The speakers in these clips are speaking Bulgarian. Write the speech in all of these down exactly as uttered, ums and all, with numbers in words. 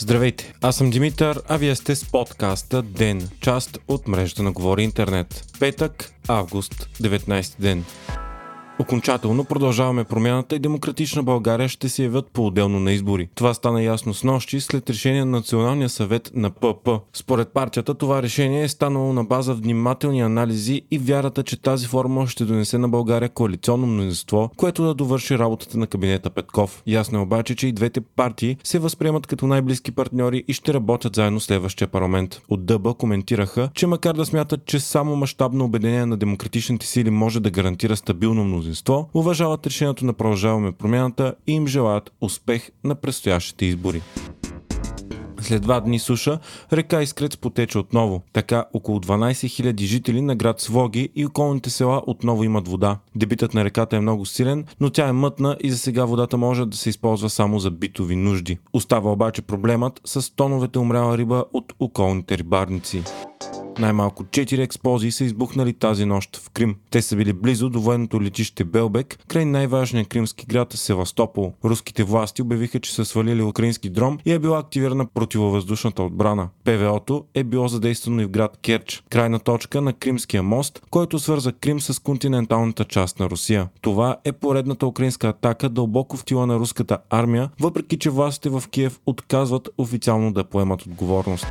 Здравейте, аз съм Димитър, а вие сте с подкаста ДЕН, част от мрежата на Говори Интернет. Петък, август, деветнайсети ден. Окончателно Продължаваме промяната и Демократична България ще се явят по-отделно на избори. Това стана ясно снощи след решение на Националния съвет на Пе Пе. Според партията това решение е станало на база внимателни анализи и вярата, че тази формула ще донесе на България коалиционно мнозинство, което да довърши работата на кабинета Петков. Ясно е обаче, че и двете партии се възприемат като най-близки партньори и ще работят заедно следващия парламент. От Дъ Бе коментираха, че макар да смятат, че само мащабно обединение на демократичните сили може да гарантира стабилно мнозинство, уважават решението на Продължаваме промяната и им желаят успех на предстоящите избори. След два дни суша, река Искрец потече отново. Така около дванайсет хиляди жители на град Своги и околните села отново имат вода. Дебитът на реката е много силен, но тя е мътна и за сега водата може да се използва само за битови нужди. Остава обаче проблемът с тоновете умряла риба от околните рибарници. Най-малко четири експлозии са избухнали тази нощ в Крим. Те са били близо до военното летище Белбек, край най-важния кримски град Севастопол. Руските власти обявиха, че са свалили украински дрон и е била активирана противовъздушната отбрана. Пе Ве О-то е било задействано и в град Керч, крайна точка на Кримския мост, който свърза Крим с континенталната част на Русия. Това е поредната украинска атака дълбоко в тила на руската армия, въпреки че властите в Киев отказват официално да поемат отговорност.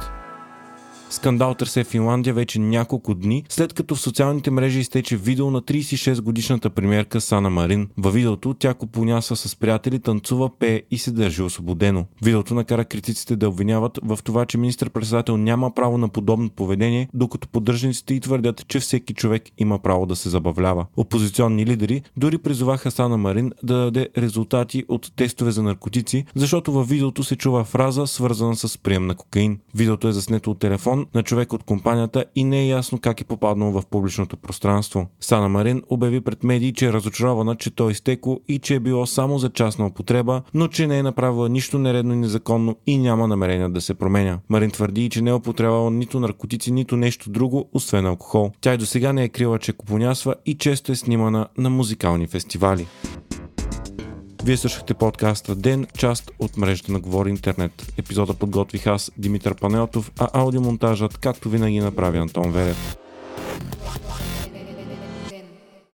Скандал търсе Финландия вече няколко дни, след като в социалните мрежи изтече видео на трийсет и шест годишната премиерка Сана Марин. Във видеото тя копонясва с приятели, танцува, пее и се държи освободено. Видеото накара критиците да обвиняват в това, че министър-председател няма право на подобно поведение, докато поддръжниците й твърдят, че всеки човек има право да се забавлява. Опозиционни лидери дори призоваха Сана Марин да даде резултати от тестове за наркотици, защото във видеото се чува фраза, свързана с прием на кокаин. Видеото е заснето от телефон на човек от компанията и не е ясно как е попаднал в публичното пространство. Сана Марин обяви пред медии, че е разочарована, че той е изтекло и че е било само за частна употреба, но че не е направила нищо нередно и незаконно и няма намерение да се променя. Марин твърди, че не е употребявала нито наркотици, нито нещо друго, освен алкохол. Тя и досега не е крила, че купонясва и често е снимана на музикални фестивали. Вие слушахте подкаста ДЕН, част от мрежата на Говори Интернет. Епизода подготвих аз, Димитър Панелтов, а аудиомонтажът, както винаги, направи Антон Верев.